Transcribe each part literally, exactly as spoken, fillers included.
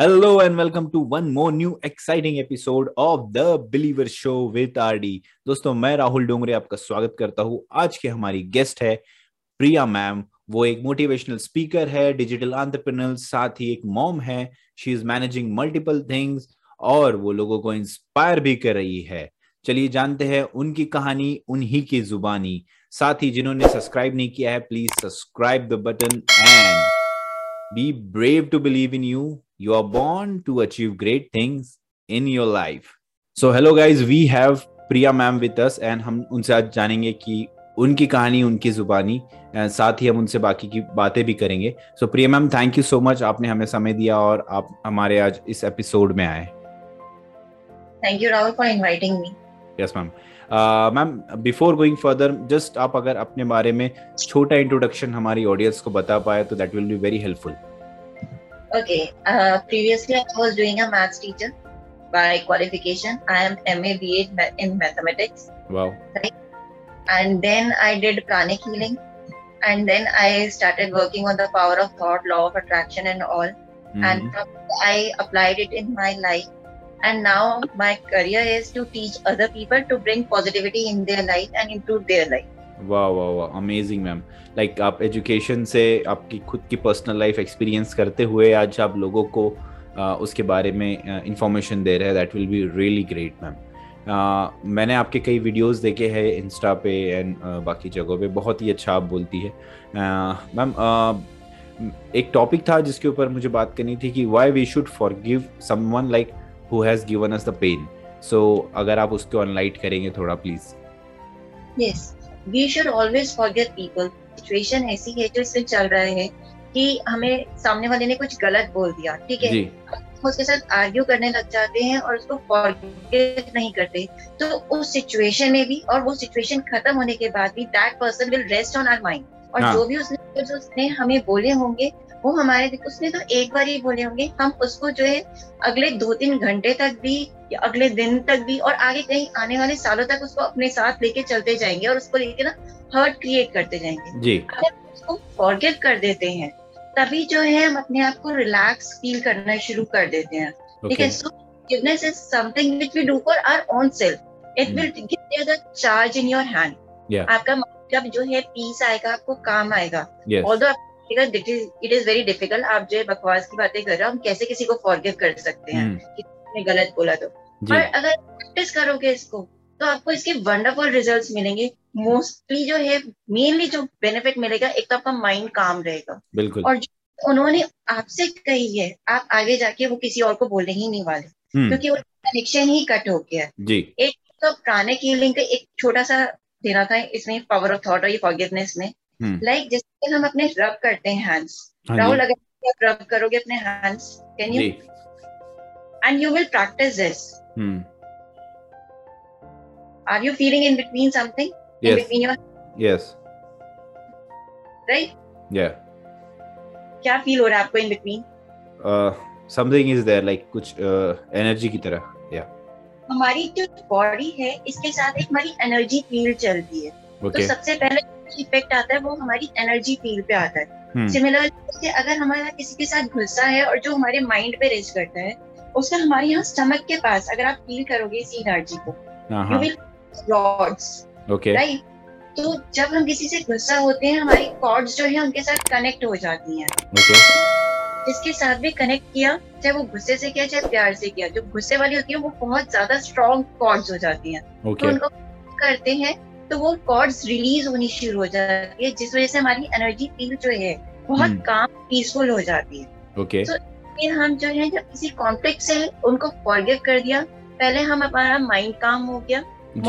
Hello and welcome to one more new exciting episode of The Believer Show with R D। दोस्तों मैं राहुल डोंगरे आपका स्वागत करता हूँ। आज के हमारी गेस्ट है प्रिया मैम। वो एक मोटिवेशनल स्पीकर है, डिजिटल एंटरप्रेन्योर, साथ ही एक मॉम है। She is managing multiple things और वो लोगों को इंस्पायर भी कर रही है। चलिए जानते हैं उनकी कहानी, उन्हीं की जुबानी। साथ ही जिन्होंने सब्सक्राइब नहीं किया है, please subscribe the button and be brave to believe in you. You are born to achieve great things in your life. So hello guys, we have Priya Ma'am with us and हम उनसे आज जानेंगे कि उनकी कहानी, उनकी जुबानी, साथ ही हम उनसे बाकी की बातें भी करेंगे। So Priya Ma'am, thank you so much, आपने हमें समय दिया और आप हमारे आज इस एपिसोड में आए। Thank you Rahul for inviting me. Yes ma'am. Uh, ma'am before going further, just आप अगर अपने बारे में छोटा इंट्रोडक्शन हमारी ऑडियंस को बता पाए तो that will be very helpful. Okay, uh, previously I was doing a maths teacher by qualification. I am M A B A in mathematics. Wow. Right? And then I did pranic healing. And then I started working on the power of thought, law of attraction and all. Mm-hmm. And I applied it in my life. And now my career is to teach other people to bring positivity in their life and improve their life. वाह वाह वाह, amazing ma'am. Like आप education से आपकी खुद की personal life experience करते हुए आज आप लोगों को आ, उसके बारे में इंफॉर्मेशन दे रहे हैं। That will be really great ma'am. मैंने आपके कई वीडियोस देखे हैं इंस्टा पे एंड बाकी जगहों पे, बहुत ही अच्छा आप बोलती है मैम। एक टॉपिक था जिसके ऊपर मुझे बात करनी थी कि why we should forgive someone like who has given us the pain. So अगर आप उसको अनलाइट करेंगे थोड़ा please. yes. We should always forgive people. Situation ऐसी है जो सिर्फ चल रहा है कि हमें सामने वाले ने कुछ गलत बोल दिया, ठीक है, उसके साथ आर्ग्यू करने लग जाते हैं और उसको फॉरगिव नहीं करते। तो उस सिचुएशन में भी और वो सिचुएशन खत्म होने के बाद भी that person will rest on our mind. और हाँ। जो भी उसने जो उसने हमें बोले होंगे वो हमारे, उसने तो एक बार ही बोले होंगे, हम उसको जो है अगले दो तीन घंटे तक भी या अगले दिन तक भी और आगे कहीं आने वाले सालों तक उसको अपने साथ लेके चलते जाएंगे और उसको लेके ना हर्ट क्रिएट करते जाएंगे जी। अगर उसको फॉरगिव कर देते हैं तभी जो है हम अपने आप को रिलैक्स फील करना शुरू कर देते हैं, ठीक है। So forgiveness is something which we do for our own self. It will give the charge in your hand. आपका जब जो है पीस आएगा, आपको काम आएगा। Although it is very difficult, आप जो है बकवास की बातें कर रहे हो, हम कैसे किसी को फॉरगिव कर सकते हैं कि तुमने गलत बोला तो। पर अगर प्रैक्टिस करोगे इसको तो आपको इसके वंडरफुल रिजल्ट्स मिलेंगे। मोस्टली जो है मेनली जो बेनिफिट मिलेगा, एक तो आपका माइंड काम रहेगा, बिल्कुल, और जो उन्होंने आपसे कही है आप आगे जाके वो किसी और को बोलने ही नहीं वाले, क्योंकि वो कनेक्शन ही कट हो गया है। एक तो प्राणिक हीलिंग का एक छोटा सा देना था इसमें, पावर ऑफ थॉट और ये फॉरगिवनेस में। लाइक like, जैसे हम अपने रब करते हैं हैंड्स, राहुल अगर रब करोगे अपने hands, can you and you will practice this. Are you feeling in between something in between your yes right या क्या फील हो रहा है आपको in between? Something is there, like कुछ एनर्जी uh, की तरह या yeah. हमारी जो बॉडी है इसके साथ एक हमारी एनर्जी फील्ड चलती है। okay. तो सबसे पहले इफेक्ट आता है वो हमारी एनर्जी फील्ड पे आता है। सिमिलरली अगर हमारा किसी के साथ गुस्सा है और जो हमारे माइंड पे रेस्ट करता है, उसका हमारे यहाँ स्टमक के पास अगर आप फील करोगे इस एनर्जी को, यू विल रॉड्स, राइट। तो जब हम किसी से गुस्सा होते हैं हमारी कॉर्ड्स जो है उनके साथ कनेक्ट हो जाती है। okay. जिसके साथ भी कनेक्ट किया, चाहे वो गुस्से से किया चाहे प्यार से किया, जो गुस्से वाली होती है वो बहुत ज्यादा स्ट्रॉन्ग कॉर्ड्स हो जाती है। okay. तो उनको करते हैं तो वो कॉर्ड्स रिलीज होनी शुरू हो जाती है, जिस वजह से हमारी एनर्जी फील जो है बहुत काम पीसफुल हो जाती है। ओके, तो फिर हम जो है जब किसी कॉन्फ्लिक्ट से उनको फॉरगिव कर दिया, पहले हम हमारा माइंड काम हो गया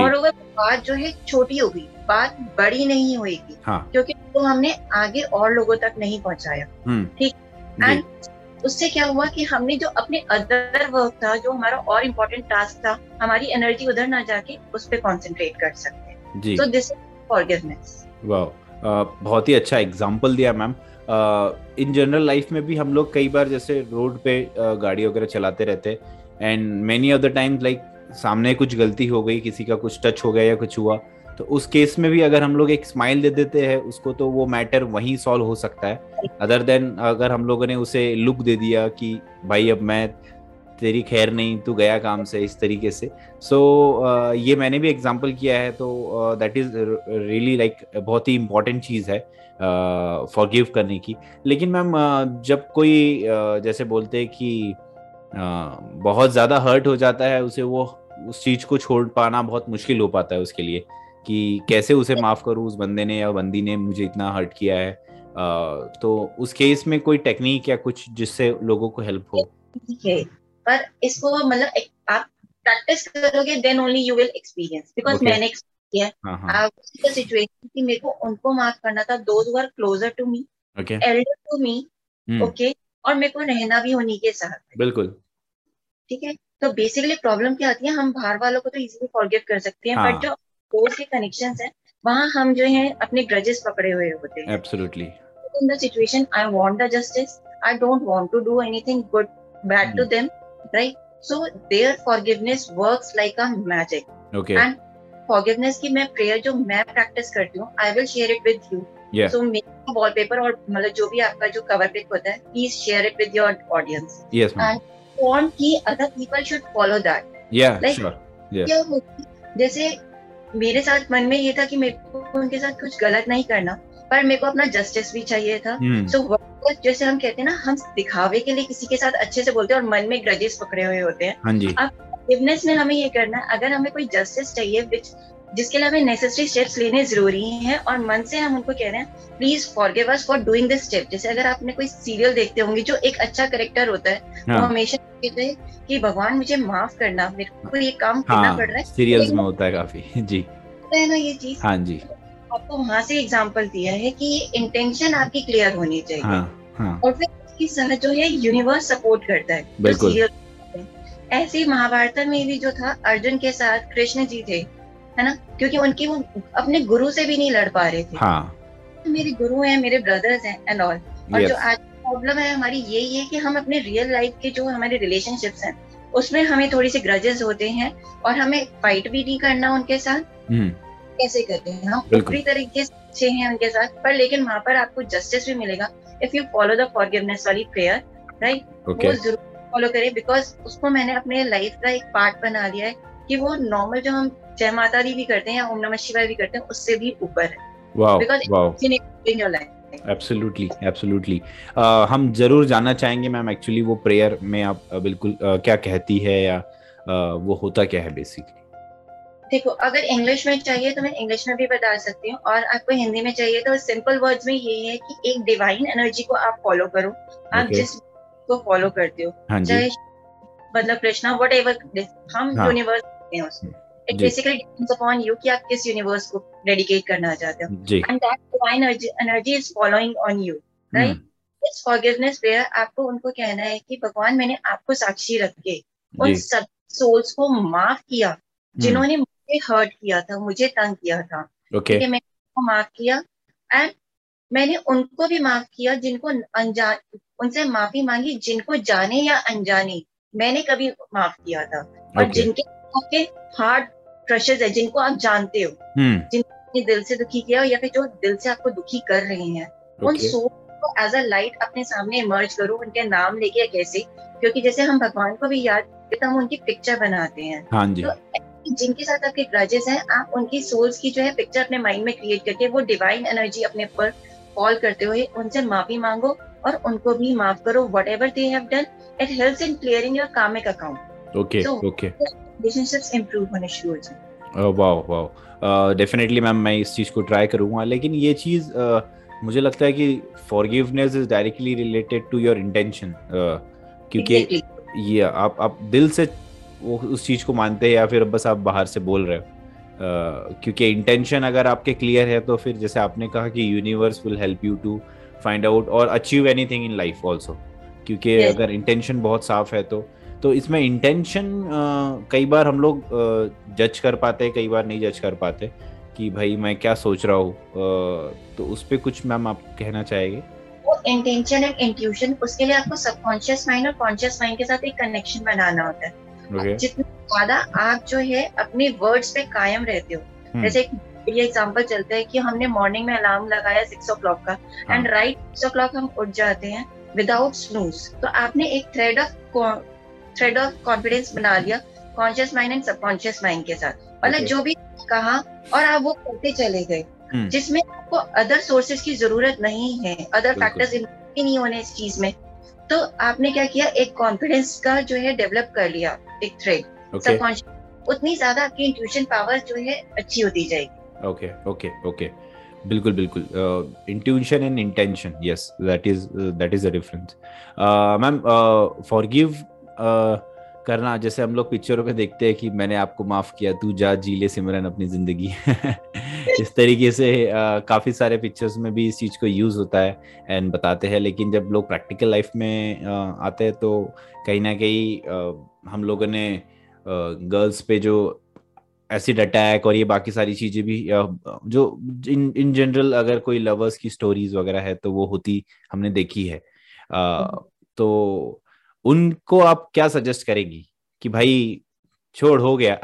और वो बात जो है छोटी हो गई, बात बड़ी नहीं होगी। हाँ. क्योंकि तो हमने आगे और लोगों तक नहीं पहुँचाया, ठीक। एंड उससे क्या हुआ कि हमने जो अपने अदर वर्क था, जो हमारा और इम्पोर्टेंट टास्क था, हमारी एनर्जी उधर ना जाके उस पर कॉन्सेंट्रेट कर सकते। So this is forgiveness. Wow, बहुत ही अच्छा एग्जाम्पल दिया मैम। इन जनरल लाइफ में भी हम लोग कई बार जैसे रोड पे uh, गाड़ी वगैरह चलाते रहते and many of the times like सामने कुछ गलती हो गई, किसी का कुछ टच हो गया या कुछ हुआ तो उस केस में भी अगर हम लोग एक स्माइल दे देते हैं उसको तो वो मैटर वहीं सॉल्व हो सकता है, अदर देन अगर हम लोगों ने उसे लुक दे दिया कि भाई अब मैं तेरी खैर नहीं, तू गया काम से, इस तरीके से. सो so, uh, ये मैंने भी एग्जांपल किया है. तो दैट इज रियली लाइक बहुत ही इम्पोर्टेंट चीज़ है फॉरगिव uh, करने की. लेकिन मैम uh, जब कोई uh, जैसे बोलते हैं कि uh, बहुत ज़्यादा हर्ट हो जाता है, उसे वो उस चीज़ को छोड़ पाना बहुत मुश्किल हो पाता है उसके लिए कि कैसे उसे माफ़ करूँ, उस बंदे ने या बंदी ने मुझे इतना हर्ट किया है. uh, तो उस केस में कोई टेक्निक या कुछ जिससे लोगों को हेल्प हो? okay. पर इसको मतलब आप प्रैक्टिस करोगे then only you will experience, because मैंने एक्सपीरियंस किया उसी सिचुएशन की. मेरे को उनको माफ करना था, those who are closer to me, elder to me, okay, और मेरे को रहना भी उन्हीं के साथ. बिल्कुल ठीक है. तो बेसिकली प्रॉब्लम क्या होती है, हम बाहर वालों को तो इजीली फॉरगिव कर सकते हैं, बट हाँ. जो दोस्त के कनेक्शन है वहाँ हम जो है अपने ग्रजेस पकड़े हुए होते हैं. Absolutely. In the situation I want the justice, I don't want to do anything good bad to them. Right, so their forgiveness works like a magic. Okay. And forgiveness की मैं prayer जो मैं practice करती हूँ, I will share it with you. Yeah. So मेरा wallpaper और मतलब जो भी आपका जो cover pic होता है, please share it with your audience. Yes, ma'am. And want कि other people should follow that. Yeah, like, sure. Yeah. क्या होती है, जैसे मेरे साथ मन में ये था कि मेरे को उनके साथ कुछ गलत नहीं करना, पर मेरे को अपना जस्टिस भी चाहिए था. सो hmm. so, जैसे हम कहते हैं ना, हम दिखावे के लिए किसी के साथ अच्छे से बोलते हैं और मन में ग्रजेस पकड़े हुए होते हैं. अब forgiveness में हमें ये करना, अगर हमें कोई जस्टिस चाहिए which, जिसके लिए हमें नेसेसरी स्टेप्स लेने जरूरी हैं, और मन से हम उनको कह रहे हैं please forgive us for doing this step. जैसे अगर आपने कोई सीरियल देखते होंगे, जो एक अच्छा करेक्टर होता है वो हाँ. तो हमेशा कहते हैं कि भगवान मुझे माफ करना, मेरे को ये काम करना पड़ रहा है. सीरियल्स में होता है काफी जी, है ना ये चीज. हाँ जी, आपको वहाँ से एग्जांपल दिया है कि इंटेंशन आपकी क्लियर होनी चाहिए. हाँ, हाँ. और फिर इसकी सह जो है यूनिवर्स सपोर्ट करता है. बिल्कुल. ऐसे महाभारत में भी जो था, अर्जुन के साथ कृष्ण जी थे, है ना, क्योंकि उनके वो अपने गुरु से भी नहीं लड़ पा रहे थे. हाँ. मेरे गुरु हैं, मेरे ब्रदर्स हैं एंड ऑल. और yes. जो आज प्रॉब्लम है हमारी यही है कि हम अपने रियल लाइफ के जो हमारे रिलेशनशिप्स हैं उसमें हमें थोड़ी सी ग्रजेस होते हैं और हमें फाइट भी नहीं करना उनके साथ. कैसे करते हैं हम पूरी तरीके से अच्छे हैं उनके साथ, पर लेकिन वहाँ पर आपको जस्टिस भी मिलेगा if you follow the forgiveness वाली प्रेयर. राइट, वो जरूर फॉलो करें, बिकॉज उसको मैंने अपने लाइफ का एक पार्ट बना लिया है कि वो नॉर्मल जो हम जय माता दी भी करते हैं, ओम नमः शिवाय भी करते हैं, उससे भी ऊपर है, because in your life. Absolutely, absolutely. हम जरूर जानना चाहेंगे मैम एक्चुअली वो प्रेयर में आप बिल्कुल uh, क्या कहती है या uh, वो होता क्या है बेसिकली. देखो, अगर इंग्लिश में चाहिए तो मैं इंग्लिश में भी बता सकती हूँ, और आपको हिंदी में चाहिए तो सिंपल वर्ड्स में यही है कि एक डिवाइन एनर्जी को आप फॉलो करो. आप okay. जिस को फॉलो करते हो, चाहे मतलब कृष्णा, वट एवर हम यूनिवर्स कहते हैं उसमें, it basically depends upon you कि आप किस यूनिवर्स को डेडिकेट करना चाहते हो, and that divine energy is following on you. Right, इस फॉरगिवनेस प्रेयर आपको उनको कहना है कि भगवान मैंने आपको साक्षी रख के उन सब सोल्स को माफ किया जिन्होंने हर्ट किया था, मुझे तंग किया था. okay. मैंने उनको माफ किया, एंड मैंने उनको भी माफ किया जिनको अनजान, उनसे माफी मांगी जिनको जाने या अनजाने मैंने कभी माफ किया था. okay. और जिनके आपके हार्ट क्रशेस है, जिनको आप जानते हो, hmm. जिनको दिल से दुखी किया या फिर जो दिल से आपको दुखी कर रहे हैं, okay. उन सोल को एज अ लाइट अपने सामने इमर्ज करो, उनके नाम लेके. कैसे, क्योंकि जैसे हम भगवान को भी याद करते हम उनकी पिक्चर बनाते हैं. हाँ जी. तो जिनके साथ आपके ग्रजेस हैं, आप उनकी सोल्स की जो है पिक्चर अपने माइंड में क्रिएट करके वो डिवाइन एनर्जी अपने पर कॉल करते हुए उनसे माफी मांगो और उनको भी माफ करो. Whatever they have done, it helps in clearing your karmic account. Okay, okay. Relationships improve होने शुरू हो जाएंगे. Wow, wow. डेफिनेटली मैम, मैं इस चीज को ट्राई करूंगा. लेकिन ये चीज uh, मुझे लगता है कि forgiveness is directly related to your intention, क्योंकि ये आप आप दिल से वो उस चीज़ को मानते हैं या फिर बस आप बाहर से बोल रहे हो. uh, क्योंकि इंटेंशन अगर आपके क्लियर है तो फिर जैसे आपने कहा कि universe will help you to find out और achieve anything in life also, क्योंकि yes. अगर इंटेंशन बहुत साफ है तो तो इसमें इंटेंशन uh, कई बार हम लोग जज uh, कर पाते हैं, कई बार नहीं जज कर पाते कि भाई मैं क्या सोच रहा हूँ. uh, तो उस पर कुछ मैम आप कहना चाहेंगे? इंटेंशन एंड इंट्यूशन, उसके लिए आपको सबकॉन्शियस माइंड और कॉन्शियस माइंड के साथ एक कनेक्शन बनाना होता है. Okay. जितना ज्यादा आप जो है अपने वर्ड्स पे कायम रहते हो, जैसे एक ये एग्जांपल चलता है कि हमने मॉर्निंग में अलार्म लगाया सिक्स ओ क्लॉक का and right six o'clock हम उठ जाते हैं विदाउट स्नूज, तो आपने एक thread of thread of confidence बना लिया conscious mind and subconscious mind के साथ, मतलब okay. जो भी कहा और आप वो करते चले गए hmm. जिसमें आपको अदर सोर्सेज की जरूरत नहीं है, अदर फैक्टर्स इन्वॉल्व नहीं होने इस चीज में, तो आपने क्या किया एक कॉन्फिडेंस का जो है डेवलप कर लिया एक थ्रेड okay. सबकॉन्शियस, उतनी ज्यादा आपकी इंट्यूशन पावर जो है अच्छी होती जाएगी। ओके ओके ओके बिल्कुल बिल्कुल, intuition and intention, yes that is that is the difference. Ma'am forgive करना, जैसे हम लोग पिक्चरों पे देखते हैं कि मैंने आपको माफ किया, तू जा जी ले सिमरन अपनी जिंदगी इस तरीके से uh, काफी सारे पिक्चर्स में भी इस चीज को यूज होता है एंड बताते हैं, लेकिन जब लोग प्रैक्टिकल लाइफ में uh, आते हैं तो कहीं ना कहीं uh, हम लोगों ने गर्ल्स uh, पे जो एसिड अटैक और ये बाकी सारी चीजें भी uh, जो इन इन जनरल अगर कोई लवर्स की स्टोरीज वगैरह है तो वो होती हमने देखी है, uh, तो उनको आप क्या सजेस्ट करेंगी कि भाई छोड़ हो गया?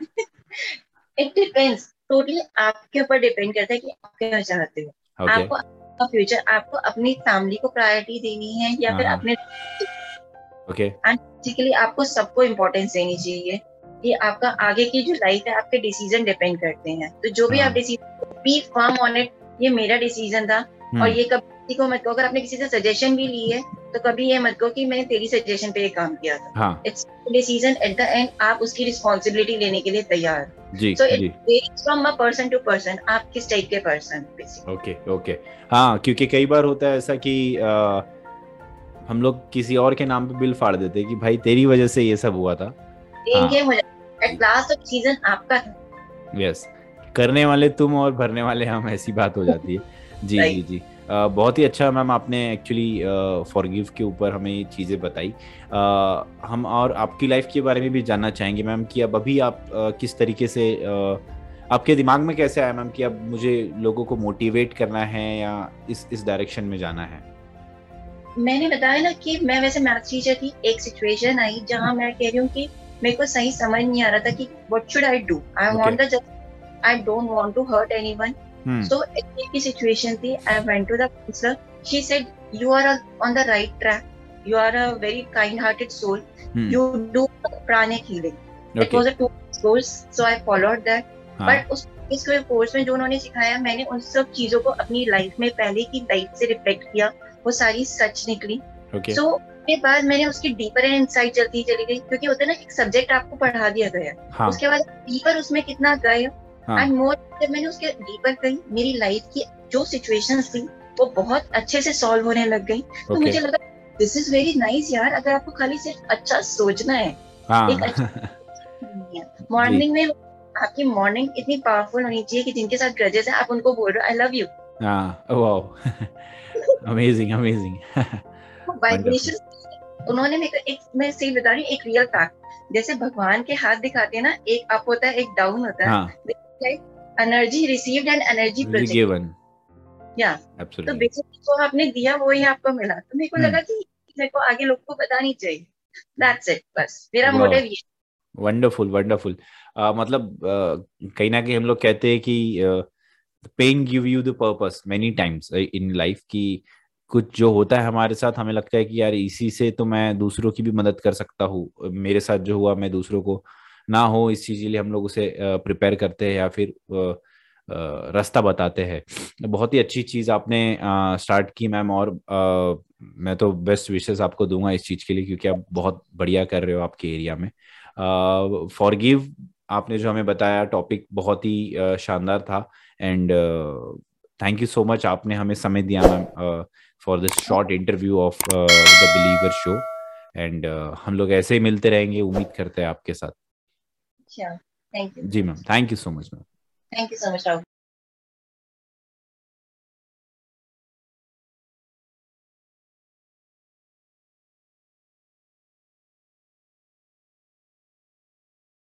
इट डिपेंड्स, टोटली आपके ऊपर डिपेंड करता है कि आप क्या चाहते हो। okay. आपको आपका फ्यूचर, आपको अपनी फैमिली को प्रायोरिटी देनी है या फिर अपने ओके एंड बेसिकली आपको सबको इम्पोर्टेंस देनी चाहिए। ये आपका आगे की जो लाइफ है आपके डिसीजन डिपेंड करते हैं, तो जो भी आप decision, be firm on it, ये मेरा डिसीजन था और ये कभी को मत कहो, अगर आपने किसी से सजेशन भी ली है तो कभी ये मत कहो कि मैंने तेरी सजेशन पे ये काम किया था। It's decision at the end, आप उसकी रिस्पॉन्सिबिलिटी लेने के लिए तैयार। So it varies from a person to person, आप किस टाइप के पर्सन। ओके ओके हाँ, क्योंकि कई बार होता है ऐसा कि आ, हम लोग किसी और के नाम पे बिल फाड़ देते हैं कि भाई तेरी वजह से ये सब हुआ था। हाँ. गेम हो जाता है, एट लास्ट डिसीजन आपका था। यस, करने वाले तुम और भरने वाले हम, ऐसी बात हो जाती है। जी जी जी, आ, बहुत ही अच्छा मैम, आपने एक्चुअली फॉरगिव के ऊपर हमें चीज़ें बताई। आ, हम और आपकी लाइफ के बारे में भी जानना चाहेंगे मैम कि अब अभी आप आ, किस तरीके से, आ, आपके दिमाग में कैसे आया मैम कि अब मुझे लोगों को मोटिवेट करना है या इस इस डायरेक्शन में जाना है? मैंने बताया ना कि मैं वैसे मैथ्स टीचर थी, एक सिचुएशन आई जहाँ मैं कह रही हूँ कि मेरे को सही समझ नहीं आ रहा था कि what should I do, I want the just, I don't want to hurt anyone. So एक सिचुएशन थी, I went to the counselor. She said, "You are on the right track. You are a very kind-hearted soul. Hmm. You do pranic healing." Okay. It was a two-week course, so I followed that. हाँ. But उस इसके course में जो उन्होंने सिखाया, मैंने उन सब चीजों को अपनी लाइफ में पहले की लाइफ से रिफ्लेक्ट किया, वो सारी सच निकली। Okay. So उसके बाद मैंने उसकी डीपर इनसाइट चलती चली गई, क्योंकि होता है ना एक सब्जेक्ट आपको पढ़ा दिया गया, हाँ. उसके बाद डीपर उसमें कितना गए। हाँ. more, जब मैंने उसके डीपर गई, मेरी लाइफ की जो सिचुएशंस थी वो बहुत अच्छे से सॉल्व होने लग गई। okay. तो मुझे लगा दिस इज वेरी नाइस यार, अगर आपको खाली सिर्फ अच्छा सोचना है। हाँ. एक अच्छा मॉर्निंग में आपकी मॉर्निंग इतनी पावरफुल होनी चाहिए कि जिनके साथ ग्रजेस हैं आप उनको बोल रहे हो आई लव यू। हां, वाओ, अमेजिंग अमेजिंग वाइब्रेशन। उन्होंने मेरे को एक, मैं सही बता रही हूं, एक रियल फैक्ट, जैसे भगवान के हाथ दिखाते हैं ना, एक अप होता है एक डाउन होता है। हाँ. Like energy received and energy given. Yeah, absolutely. तो बेसिकली जो आपने दिया वो ही आपको मिला। तो मेरे को लगा कि मेरे को आगे लोगों को बतानी चाहिए। That's it, बस मेरा मोटिव ये। Wonderful, wonderful. Uh, मतलब uh, कहीं ना कहीं हम लोग कहते हैं कि pain give you the purpose many times in life, कि कुछ जो होता है हमारे साथ हमें लगता है कि यार इसी से तो मैं दूसरों की भी मदद कर सकता हूँ, मेरे साथ जो हुआ मैं दूसरों को ना हो इस चीज के लिए हम लोग उसे प्रिपेयर करते हैं या फिर रास्ता बताते हैं। बहुत ही अच्छी चीज आपने स्टार्ट की मैम, और आ, मैं तो बेस्ट विशेस आपको दूंगा इस चीज के लिए, क्योंकि आप बहुत बढ़िया कर रहे हो आपके एरिया में। फॉरगिव आपने जो हमें बताया टॉपिक बहुत ही शानदार था, and thank you so much, आपने हमें समय दिया ma'am for this short interview of the believer show, and हम लोग ऐसे ही मिलते रहेंगे, उम्मीद करते हैं आपके साथ। Sure. Thank you. जी ma'am, thank you so much ma'am. Thank you so much.